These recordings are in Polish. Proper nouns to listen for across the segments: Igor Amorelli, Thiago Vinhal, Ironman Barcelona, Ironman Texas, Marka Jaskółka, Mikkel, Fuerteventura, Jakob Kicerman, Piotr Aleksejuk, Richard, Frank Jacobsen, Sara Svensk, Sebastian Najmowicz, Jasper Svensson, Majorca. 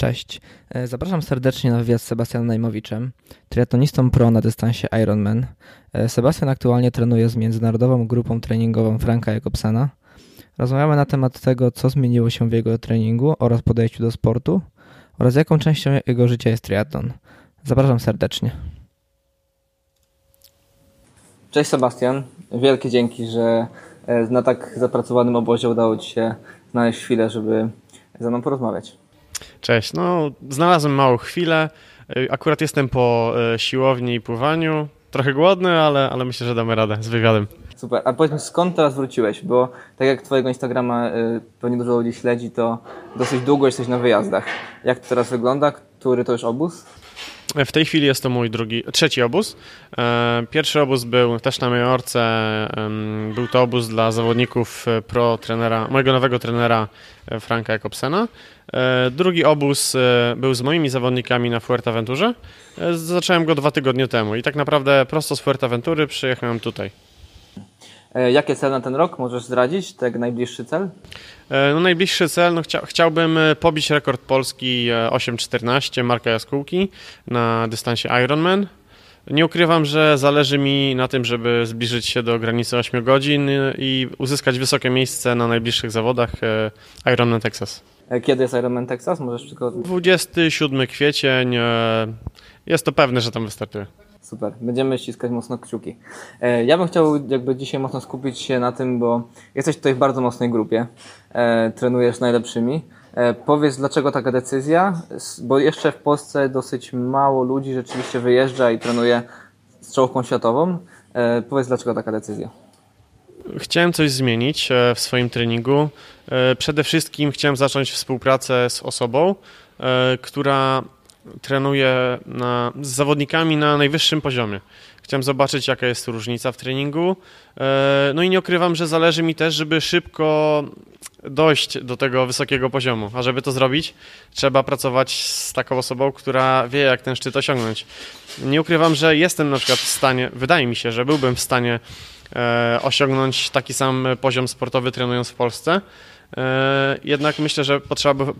Cześć. Zapraszam serdecznie na wywiad z Sebastianem Najmowiczem, triatlonistą pro na dystansie Ironman. Sebastian aktualnie trenuje z międzynarodową grupą treningową Franka Jacobsena. Rozmawiamy na temat tego, co zmieniło się w jego treningu oraz podejściu do sportu oraz jaką częścią jego życia jest triatlon. Zapraszam serdecznie. Cześć Sebastian. Wielkie dzięki, że na tak zapracowanym obozie udało Ci się znaleźć chwilę, żeby ze mną porozmawiać. Cześć, no znalazłem małą chwilę, akurat jestem po siłowni i pływaniu, trochę głodny, ale myślę, że damy radę z wywiadem. Super, a powiedz mi, skąd teraz wróciłeś, bo tak jak Twojego Instagrama pewnie dużo ludzi śledzi, to dosyć długo jesteś na wyjazdach. Jak to teraz wygląda, który to już obóz? W tej chwili jest to mój trzeci obóz. Pierwszy obóz był też na Majorce. Był to obóz dla zawodników pro trenera, mojego nowego trenera Franka Jacobsena. Drugi obóz był z moimi zawodnikami na Fuerteventurze. Zacząłem go 2 tygodnie temu i tak naprawdę prosto z Fuerteventury przyjechałem tutaj. Jakie cel na ten rok? Możesz zdradzić ten najbliższy cel? No, najbliższy cel, chciałbym pobić rekord Polski 8.14 Marka Jaskółki na dystansie Ironman. Nie ukrywam, że zależy mi na tym, żeby zbliżyć się do granicy 8 godzin i uzyskać wysokie miejsce na najbliższych zawodach Ironman Texas. Kiedy jest Ironman Texas? Możesz tylko... 27 kwiecień. Jest to pewne, że tam wystartuje. Super, będziemy ściskać mocno kciuki. Ja bym chciał dzisiaj mocno skupić się na tym, bo jesteś tutaj w bardzo mocnej grupie, trenujesz z najlepszymi. Powiedz, dlaczego taka decyzja, bo jeszcze w Polsce dosyć mało ludzi rzeczywiście wyjeżdża i trenuje z czołówką światową. Powiedz, dlaczego taka decyzja? Chciałem coś zmienić w swoim treningu. Przede wszystkim chciałem zacząć współpracę z osobą, która trenuję z zawodnikami na najwyższym poziomie. Chciałem zobaczyć, jaka jest różnica w treningu. No i nie ukrywam, że zależy mi też, żeby szybko dojść do tego wysokiego poziomu. A żeby to zrobić, trzeba pracować z taką osobą, która wie, jak ten szczyt osiągnąć. Nie ukrywam, że jestem na przykład w stanie, wydaje mi się, że byłbym w stanie osiągnąć taki sam poziom sportowy trenując w Polsce. Jednak myślę, że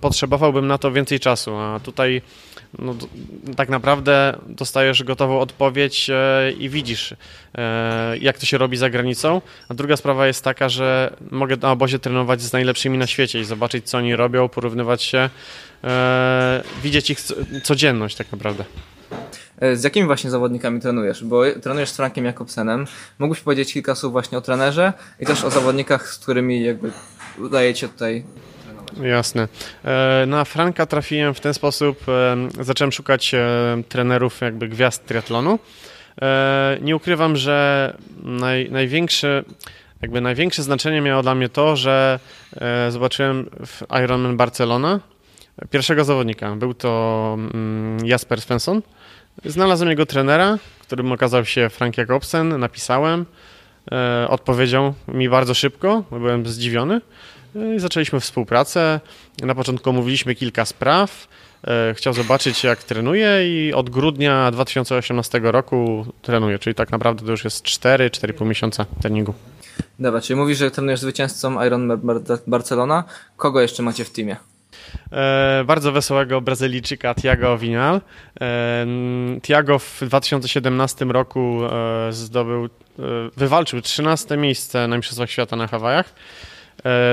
potrzebowałbym na to więcej czasu, a tutaj no, tak naprawdę dostajesz gotową odpowiedź i widzisz, jak to się robi za granicą. A druga sprawa jest taka, że mogę na obozie trenować z najlepszymi na świecie i zobaczyć, co oni robią, porównywać się, widzieć ich codzienność tak naprawdę. Z jakimi właśnie zawodnikami trenujesz? Bo trenujesz z Frankiem Jacobsenem. Mógłbyś powiedzieć kilka słów właśnie o trenerze i też o zawodnikach, z którymi udaje Ci się tutaj trenować. Jasne. Na Franka trafiłem w ten sposób, zacząłem szukać trenerów gwiazd triatlonu. Nie ukrywam, że największe znaczenie miało dla mnie to, że zobaczyłem w Ironman Barcelona pierwszego zawodnika. Był to Jasper Svensson. Znalazłem jego trenera, którym okazał się Frank Jacobsen, napisałem, odpowiedział mi bardzo szybko, byłem zdziwiony i zaczęliśmy współpracę. Na początku mówiliśmy kilka spraw, chciał zobaczyć, jak trenuję i od grudnia 2018 roku trenuję, czyli tak naprawdę to już jest 4,5 miesiąca treningu. Dobra, czyli mówisz, że trenujesz zwycięzcą Ironman Barcelona. Kogo jeszcze macie w teamie? Bardzo wesołego Brazylijczyka Thiago Vinhal. Thiago w 2017 roku wywalczył 13 miejsce na Mistrzostwach Świata na Hawajach.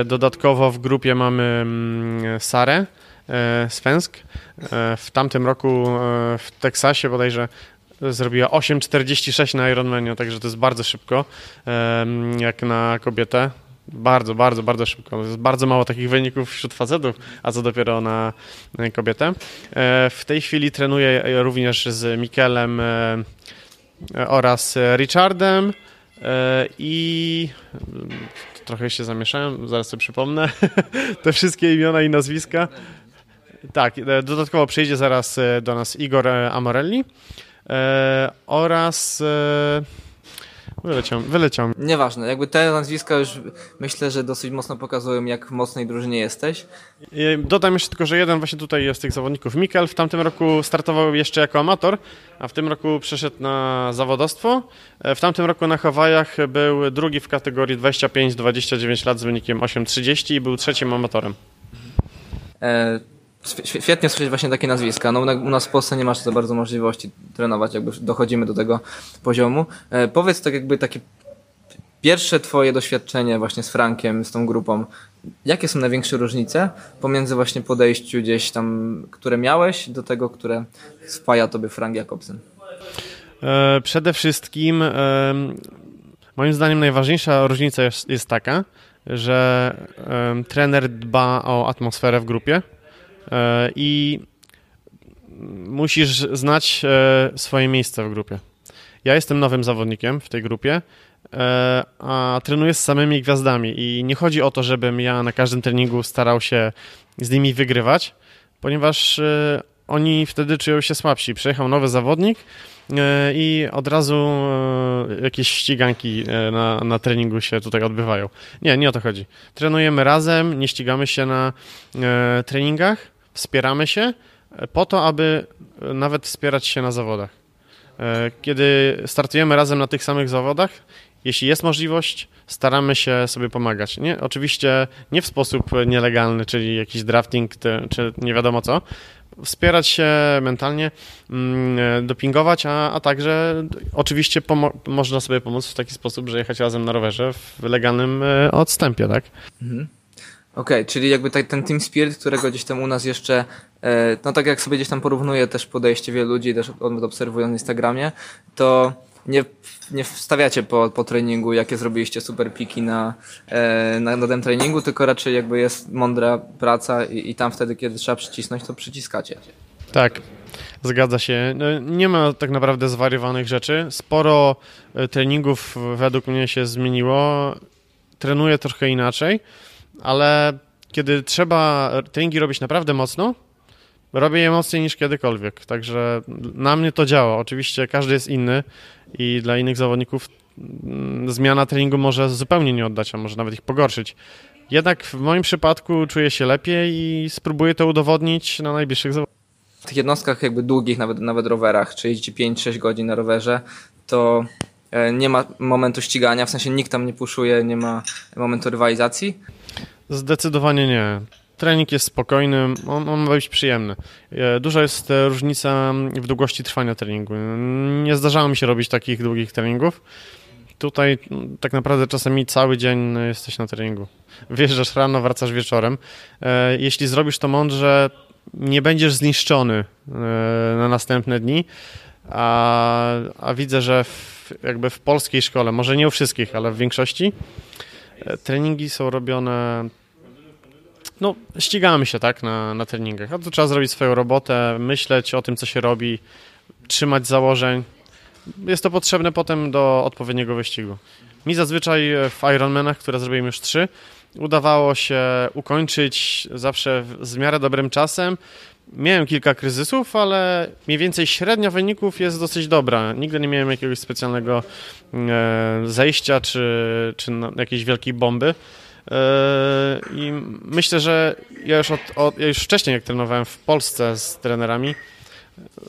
Dodatkowo w grupie mamy Sarę Svensk. W tamtym roku w Teksasie bodajże zrobiła 8,46 na Ironmanie, także to jest bardzo szybko jak na kobietę. Bardzo, bardzo, bardzo szybko. Jest bardzo mało takich wyników wśród facetów, a co dopiero na kobietę. W tej chwili trenuję również z Mikkelem oraz Richardem i trochę się zamieszałem, zaraz sobie przypomnę te wszystkie imiona i nazwiska. Tak, dodatkowo przyjdzie zaraz do nas Igor Amorelli oraz... Wyleciałem. Nieważne, te nazwiska już myślę, że dosyć mocno pokazują, jak w mocnej drużynie jesteś. Dodam jeszcze tylko, że jeden właśnie tutaj jest z tych zawodników, Mikkel, w tamtym roku startował jeszcze jako amator, a w tym roku przeszedł na zawodowstwo. W tamtym roku na Hawajach był drugi w kategorii 25-29 lat z wynikiem 8.30 i był trzecim amatorem. Świetnie słyszeć właśnie takie nazwiska. No, u nas w Polsce nie masz za bardzo możliwości trenować, jakby dochodzimy do tego poziomu. Powiedz tak jakby takie pierwsze twoje doświadczenie właśnie z Frankiem, z tą grupą. Jakie są największe różnice pomiędzy właśnie podejściu gdzieś tam, które miałeś, do tego, które spaja tobie Frank Jacobsen? Przede wszystkim moim zdaniem najważniejsza różnica jest taka, że trener dba o atmosferę w grupie i musisz znać swoje miejsce w grupie. Ja jestem nowym zawodnikiem w tej grupie, a trenuję z samymi gwiazdami i nie chodzi o to, żebym ja na każdym treningu starał się z nimi wygrywać, ponieważ oni wtedy czują się słabsi. Przyjechał nowy zawodnik i od razu jakieś ściganki na treningu się tutaj odbywają. Nie o to chodzi. Trenujemy razem, nie ścigamy się na treningach, wspieramy się po to, aby nawet wspierać się na zawodach. Kiedy startujemy razem na tych samych zawodach, jeśli jest możliwość, staramy się sobie pomagać. Nie? Oczywiście nie w sposób nielegalny, czyli jakiś drafting czy nie wiadomo co, wspierać się mentalnie, dopingować, a także oczywiście można sobie pomóc w taki sposób, że jechać razem na rowerze w legalnym odstępie, tak? Mhm. Okej, czyli jakby ten team spirit, którego gdzieś tam u nas jeszcze, no tak jak sobie gdzieś tam porównuję też podejście wielu ludzi, też obserwując na Instagramie, to nie wstawiacie po treningu, jakie zrobiliście super piki na tym treningu, tylko raczej jakby jest mądra praca i tam wtedy, kiedy trzeba przycisnąć, to przyciskacie. Tak, zgadza się. Nie ma tak naprawdę zwariowanych rzeczy. Sporo treningów według mnie się zmieniło. Trenuję trochę inaczej, ale kiedy trzeba treningi robić naprawdę mocno, robię je mocniej niż kiedykolwiek, także na mnie to działa. Oczywiście każdy jest inny i dla innych zawodników zmiana treningu może zupełnie nie oddać, a może nawet ich pogorszyć. Jednak w moim przypadku czuję się lepiej i spróbuję to udowodnić na najbliższych zawodach. W tych jednostkach jakby długich, nawet rowerach, czy jeździ 5-6 godzin na rowerze, to nie ma momentu ścigania, w sensie nikt tam nie puszuje, nie ma momentu rywalizacji? Zdecydowanie nie. Trening jest spokojny, on ma być przyjemny. Duża jest różnica w długości trwania treningu. Nie zdarzało mi się robić takich długich treningów. Tutaj tak naprawdę czasami cały dzień jesteś na treningu. Wjeżdżasz rano, wracasz wieczorem. Jeśli zrobisz to mądrze, nie będziesz zniszczony na następne dni. A widzę, że jakby w polskiej szkole, może nie u wszystkich, ale w większości, treningi są robione... No, ścigamy się tak na treningach, a tu trzeba zrobić swoją robotę, myśleć o tym, co się robi, trzymać założeń. Jest to potrzebne potem do odpowiedniego wyścigu. Mi zazwyczaj w Ironmanach, które zrobiłem już 3, udawało się ukończyć zawsze z miarę dobrym czasem. Miałem kilka kryzysów, ale mniej więcej średnia wyników jest dosyć dobra. Nigdy nie miałem jakiegoś specjalnego zejścia czy jakiejś wielkiej bomby. I myślę, że ja już wcześniej, jak trenowałem w Polsce z trenerami,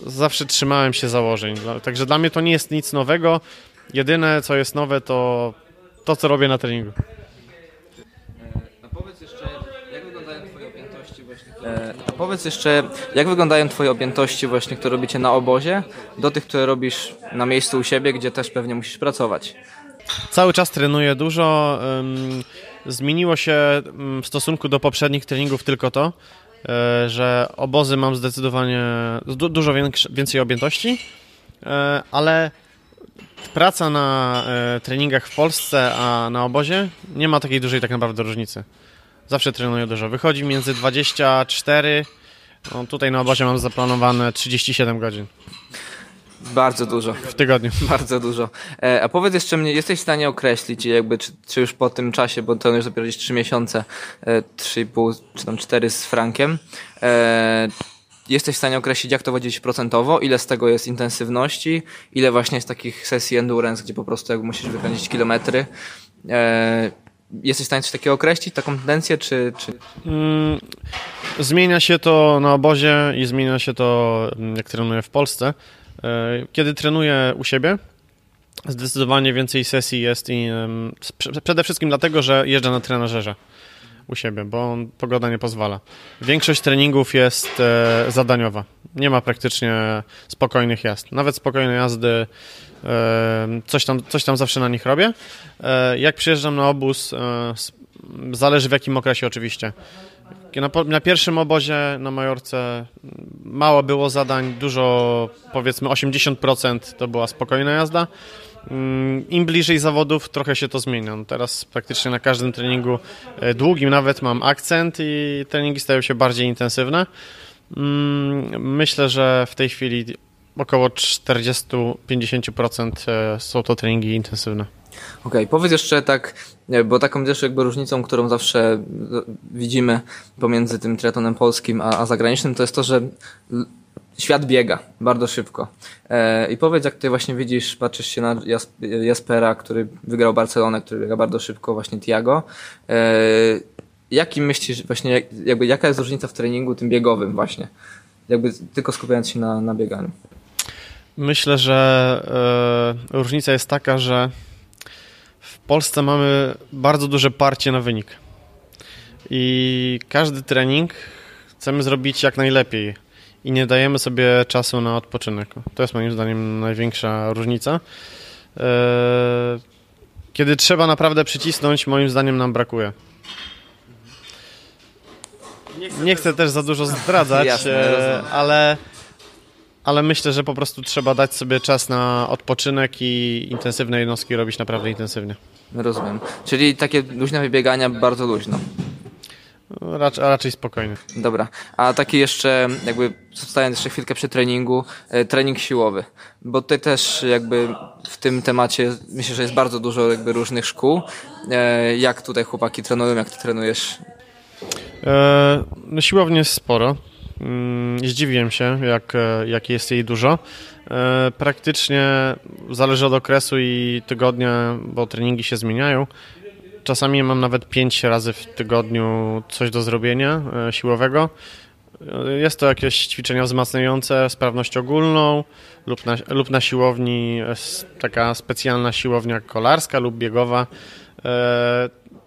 zawsze trzymałem się założeń. Także dla mnie to nie jest nic nowego. Jedyne, co jest nowe, to to, co robię na treningu. Powiedz jeszcze, jak wyglądają twoje objętości właśnie, które robicie na obozie, do tych, które robisz na miejscu u siebie, gdzie też pewnie musisz pracować? Cały czas trenuję dużo. Zmieniło się w stosunku do poprzednich treningów tylko to, że obozy mam zdecydowanie dużo więcej objętości, ale praca na treningach w Polsce, a na obozie nie ma takiej dużej tak naprawdę różnicy. Zawsze trenuję dużo. Wychodzi między 24, no tutaj na obozie mam zaplanowane 37 godzin. Bardzo dużo. W tygodniu. Bardzo dużo. A powiedz jeszcze mnie, jesteś w stanie określić, jakby, czy już po tym czasie, bo to już dopiero gdzieś 3 miesiące, 3,5 czy tam 4 z Frankiem, jesteś w stanie określić, jak to będzie procentowo, ile z tego jest intensywności, ile właśnie jest takich sesji endurance, gdzie po prostu jak musisz wykręcić kilometry. Jesteś w stanie coś takiego określić, taką tendencję, czy... Zmienia się to na obozie i zmienia się to, jak trenuję w Polsce. Kiedy trenuję u siebie, zdecydowanie więcej sesji jest i przede wszystkim dlatego, że jeżdżę na trenażerze. u siebie, bo pogoda nie pozwala. Większość treningów jest zadaniowa. Nie ma praktycznie spokojnych jazd. Nawet spokojne jazdy, coś tam zawsze na nich robię. Jak przyjeżdżam na obóz, zależy w jakim okresie oczywiście. Na pierwszym obozie na Majorce mało było zadań, dużo, powiedzmy 80% to była spokojna jazda. Im bliżej zawodów trochę się to zmienia. No teraz praktycznie na każdym treningu długim nawet mam akcent i treningi stają się bardziej intensywne. Myślę, że w tej chwili około 40-50% są to treningi intensywne. Okej, powiedz jeszcze tak, bo taką też jakby różnicą, którą zawsze widzimy pomiędzy tym triatlonem polskim a zagranicznym, to jest to, że świat biega bardzo szybko. I powiedz, jak tutaj właśnie widzisz, patrzysz się na Jaspera, który wygrał Barcelonę, który biega bardzo szybko, właśnie Thiago. Jaki myślisz, właśnie jakby jaka jest różnica w treningu tym biegowym właśnie? Jakby tylko skupiając się na bieganiu. Myślę, że różnica jest taka, że w Polsce mamy bardzo duże parcie na wynik. I każdy trening chcemy zrobić jak najlepiej. I nie dajemy sobie czasu na odpoczynek. To jest moim zdaniem największa różnica. Kiedy trzeba naprawdę przycisnąć, moim zdaniem nam brakuje. Nie chcę też za dużo zdradzać, jasne. Ale myślę, że po prostu trzeba dać sobie czas na odpoczynek i intensywne jednostki robić naprawdę intensywnie. Rozumiem. Czyli takie luźne wybiegania bardzo luźno. Raczej spokojnie. Dobra, a taki jeszcze jakby zostając jeszcze chwilkę przy treningu, trening siłowy, bo tutaj też jakby w tym temacie myślę, że jest bardzo dużo jakby różnych szkół. Jak tutaj chłopaki trenują, jak ty trenujesz? No siłowni jest sporo. Zdziwiłem się, jak jest jej dużo. Praktycznie zależy od okresu i tygodnia, bo treningi się zmieniają. Czasami mam nawet 5 razy w tygodniu coś do zrobienia siłowego. Jest to jakieś ćwiczenia wzmacniające, sprawność ogólną lub na siłowni taka specjalna siłownia kolarska lub biegowa.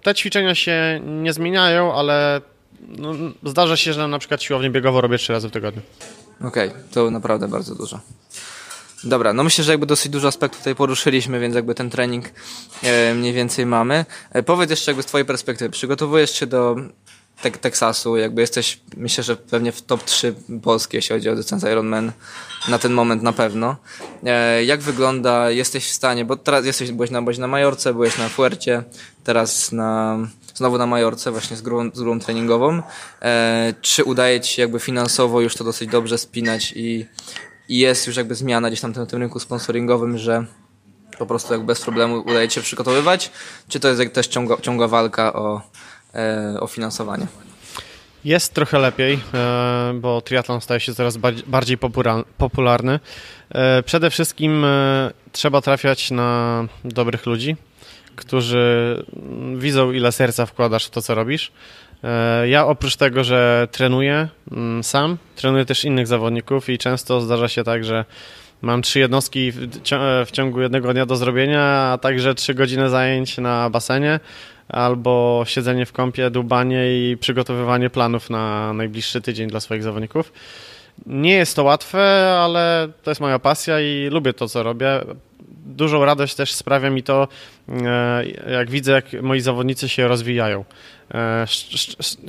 Te ćwiczenia się nie zmieniają, ale no, zdarza się, że na przykład siłownię biegową robię 3 razy w tygodniu. Okej, to naprawdę bardzo dużo. Dobra, no myślę, że jakby dosyć dużo aspektów tutaj poruszyliśmy, więc jakby ten trening mniej więcej mamy. Powiedz jeszcze jakby z twojej perspektywy, przygotowujesz się do Teksasu, jakby jesteś, myślę, że pewnie w top 3 Polski, jeśli chodzi o dystans Ironman na ten moment na pewno. Jak wygląda, jesteś w stanie, bo teraz byłeś na Majorce, byłeś na Fuercie, teraz znowu na Majorce właśnie z grubą treningową. Czy udaje ci się jakby finansowo już to dosyć dobrze spinać i jest już jakby zmiana gdzieś tam na tym rynku sponsoringowym, że po prostu jakby bez problemu udaje się przygotowywać? Czy to jest też ciągła walka o finansowanie? Jest trochę lepiej, bo triatlon staje się coraz bardziej popularny. Przede wszystkim trzeba trafiać na dobrych ludzi, którzy widzą, ile serca wkładasz w to, co robisz. Ja oprócz tego, że trenuję sam, trenuję też innych zawodników i często zdarza się tak, że mam 3 jednostki w ciągu jednego dnia do zrobienia, a także 3 godziny zajęć na basenie albo siedzenie w kąpie, dłubanie i przygotowywanie planów na najbliższy tydzień dla swoich zawodników. Nie jest to łatwe, ale to jest moja pasja i lubię to, co robię. Dużą radość też sprawia mi to, jak widzę, jak moi zawodnicy się rozwijają.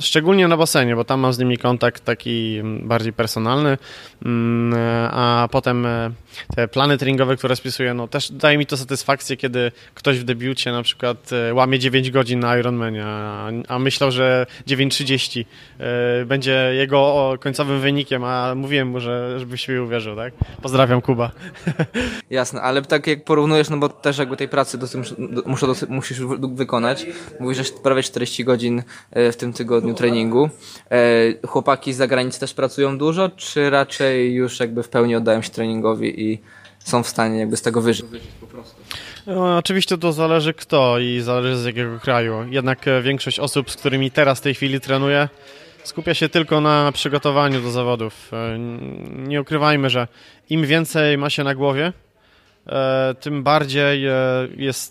Szczególnie na basenie, bo tam mam z nimi kontakt taki bardziej personalny, a potem te plany treningowe, które spisuję, no też daje mi to satysfakcję, kiedy ktoś w debiucie na przykład łamie 9 godzin na Ironmanie, a myślał, że 9:30 będzie jego końcowym wynikiem, a mówiłem mu, żebyś mi uwierzył, tak? Pozdrawiam, Kuba. Jasne, ale tak jak porównujesz, no bo też jakby tej pracy musisz wykonać, mówisz, że prawie 40 godzin w tym tygodniu treningu. Chłopaki z zagranicy też pracują dużo, czy raczej już jakby w pełni oddają się treningowi i są w stanie jakby z tego wyżyć po prostu? No, oczywiście to zależy kto i zależy z jakiego kraju. Jednak większość osób, z którymi teraz w tej chwili trenuję, skupia się tylko na przygotowaniu do zawodów. Nie ukrywajmy, że im więcej ma się na głowie, tym bardziej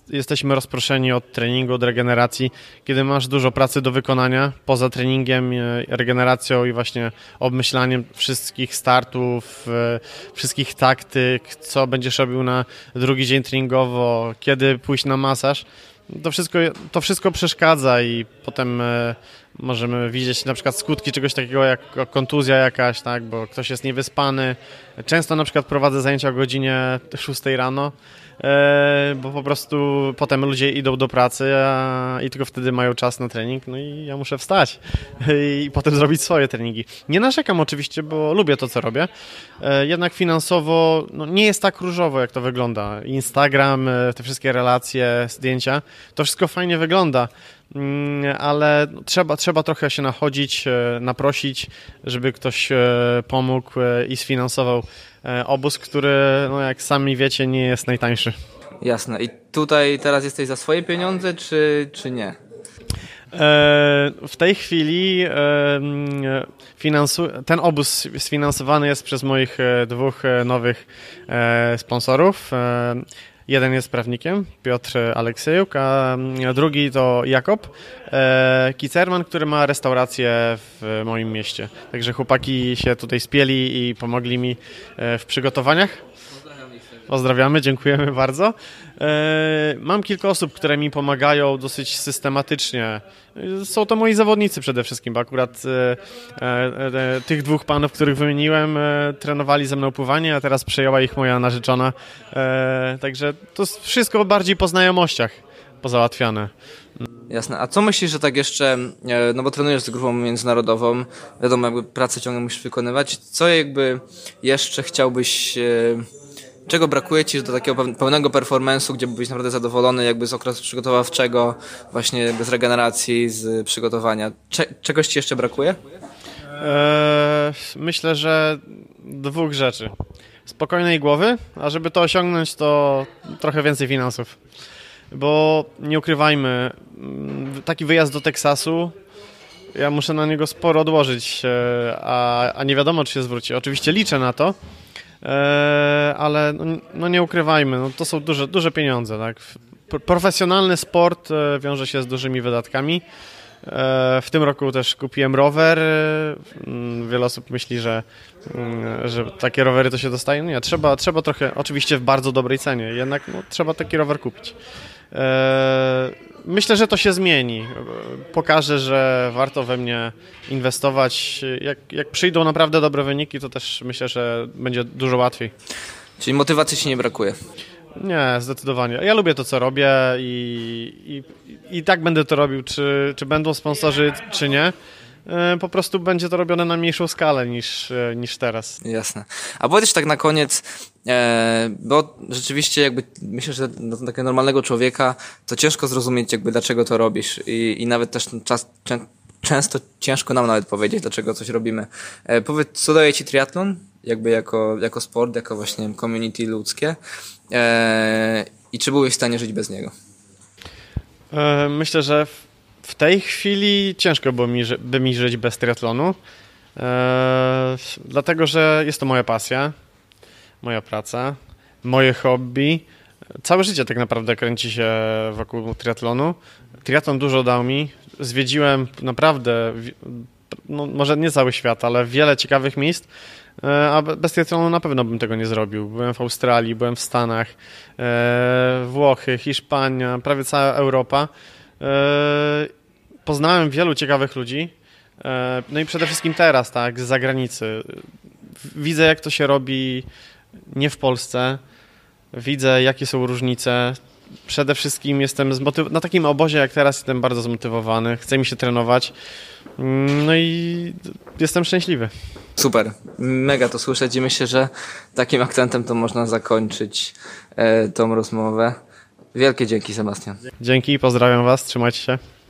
jesteśmy rozproszeni od treningu, od regeneracji. Kiedy masz dużo pracy do wykonania poza treningiem, regeneracją i właśnie obmyślaniem wszystkich startów, wszystkich taktyk, co będziesz robił na drugi dzień treningowo, kiedy pójść na masaż, to wszystko przeszkadza i potem możemy widzieć na przykład skutki czegoś takiego jak kontuzja jakaś, tak, bo ktoś jest niewyspany. Często na przykład prowadzę zajęcia o godzinie 6 rano, bo po prostu potem ludzie idą do pracy i tylko wtedy mają czas na trening, no i ja muszę wstać i potem zrobić swoje treningi. Nie narzekam oczywiście, bo lubię to, co robię, jednak finansowo no, nie jest tak różowo, jak to wygląda. Instagram, te wszystkie relacje, zdjęcia, to wszystko fajnie wygląda, ale trzeba trochę się nachodzić, naprosić, żeby ktoś pomógł i sfinansował obóz, który, no jak sami wiecie, nie jest najtańszy. Jasne. I tutaj teraz jesteś za swoje pieniądze, czy nie? W tej chwili ten obóz sfinansowany jest przez moich dwóch nowych sponsorów. Jeden jest prawnikiem, Piotr Aleksejuk, a drugi to Jakob Kicerman, który ma restaurację w moim mieście. Także chłopaki się tutaj spieli i pomogli mi w przygotowaniach. Pozdrawiamy, dziękujemy bardzo. Mam kilka osób, które mi pomagają dosyć systematycznie. Są to moi zawodnicy przede wszystkim, bo akurat tych dwóch panów, których wymieniłem, trenowali ze mną pływanie, a teraz przejęła ich moja narzeczona. Także to wszystko bardziej po znajomościach pozałatwiane. Jasne, a co myślisz, że tak jeszcze, no bo trenujesz z grupą międzynarodową, wiadomo, jakby pracę ciągle musisz wykonywać, co jakby jeszcze chciałbyś... Czego brakuje Ci do takiego pełnego performance'u, gdzie byś naprawdę zadowolony jakby z okresu przygotowawczego, właśnie jakby z regeneracji, z przygotowania? Czegoś Ci jeszcze brakuje? Myślę, że dwóch rzeczy. Spokojnej głowy, a żeby to osiągnąć, to trochę więcej finansów. Bo nie ukrywajmy, taki wyjazd do Teksasu, ja muszę na niego sporo odłożyć, a nie wiadomo, czy się zwróci. Oczywiście liczę na to, ale no nie ukrywajmy, no to są duże pieniądze, tak? Profesjonalny sport wiąże się z dużymi wydatkami. W tym roku też kupiłem rower. Wiele osób myśli, że takie rowery to się dostaje. Nie, trzeba trochę, oczywiście w bardzo dobrej cenie, jednak no, trzeba taki rower kupić. Myślę, że to się zmieni. Pokażę, że warto we mnie inwestować. Jak przyjdą naprawdę dobre wyniki, to też myślę, że będzie dużo łatwiej. Czyli motywacji ci nie brakuje? Nie, zdecydowanie. Ja lubię to, co robię i tak będę to robił, czy będą sponsorzy, czy nie. Po prostu będzie to robione na mniejszą skalę niż teraz. Jasne. A powiedz tak na koniec, bo rzeczywiście jakby myślę, że dla takiego normalnego człowieka to ciężko zrozumieć jakby dlaczego to robisz i nawet też często ciężko nam nawet powiedzieć, dlaczego coś robimy. Powiedz, co daje Ci triatlon jakby jako sport, jako właśnie community ludzkie i czy byłeś w stanie żyć bez niego? Myślę, że w tej chwili ciężko by mi żyć bez triatlonu, dlatego że jest to moja pasja, moja praca, moje hobby. Całe życie tak naprawdę kręci się wokół triatlonu. Triatlon dużo dał mi. Zwiedziłem naprawdę, no może nie cały świat, ale wiele ciekawych miejsc, a bez triatlonu na pewno bym tego nie zrobił. Byłem w Australii, byłem w Stanach, Włochy, Hiszpania, prawie cała Europa. Poznałem wielu ciekawych ludzi, no i przede wszystkim teraz, tak, z zagranicy. Widzę, jak to się robi nie w Polsce, widzę, jakie są różnice. Przede wszystkim jestem na takim obozie jak teraz jestem bardzo zmotywowany, chce mi się trenować, no i jestem szczęśliwy. Super, mega to słyszeć i myślę, że takim akcentem to można zakończyć tą rozmowę. Wielkie dzięki, Sebastian. Dzięki, pozdrawiam Was, trzymajcie się.